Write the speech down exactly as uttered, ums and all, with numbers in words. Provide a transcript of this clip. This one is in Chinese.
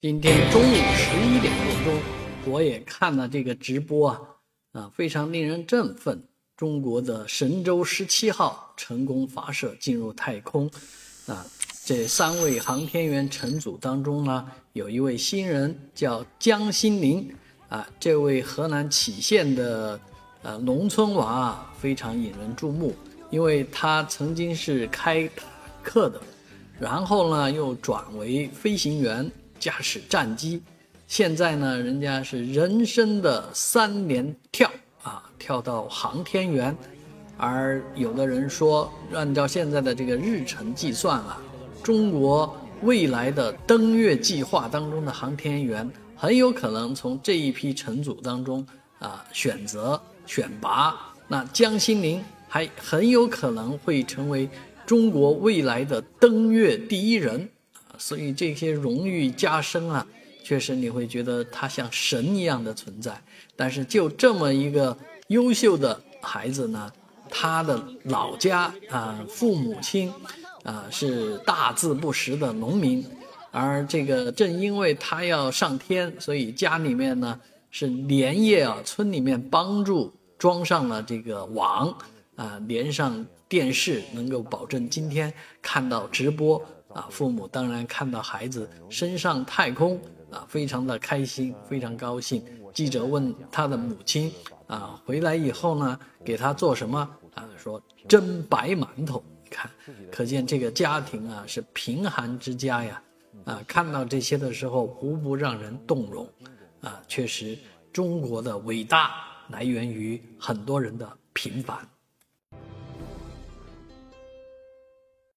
今天中午十一点多钟，我也看了这个直播啊，啊，非常令人振奋。中国的神舟十七号成功发射进入太空，啊，这三位航天员乘组当中呢，有一位新人叫江新林，啊，这位河南杞县的呃、啊、农村娃啊，非常引人注目，因为他曾经是开坦克的，然后呢又转为飞行员。驾驶战机，现在呢人家是人生的三连跳啊，跳到航天员。而有的人说，按照现在的这个日程计算啊，中国未来的登月计划当中的航天员很有可能从这一批乘组当中啊选择选拔，那江新林还很有可能会成为中国未来的登月第一人。所以这些荣誉加身啊，确实你会觉得他像神一样的存在。但是就这么一个优秀的孩子呢，他的老家啊，父母亲啊是大字不识的农民，而这个正因为他要上天，所以家里面呢是连夜啊，村里面帮助装上了这个网啊，连上电视，能够保证今天看到直播。啊，父母当然看到孩子升上太空啊，非常的开心，非常高兴。记者问他的母亲啊，回来以后呢，给他做什么啊？说蒸白馒头。看，可见这个家庭啊是贫寒之家呀。啊，看到这些的时候，无不让人动容。啊，确实，中国的伟大来源于很多人的平凡。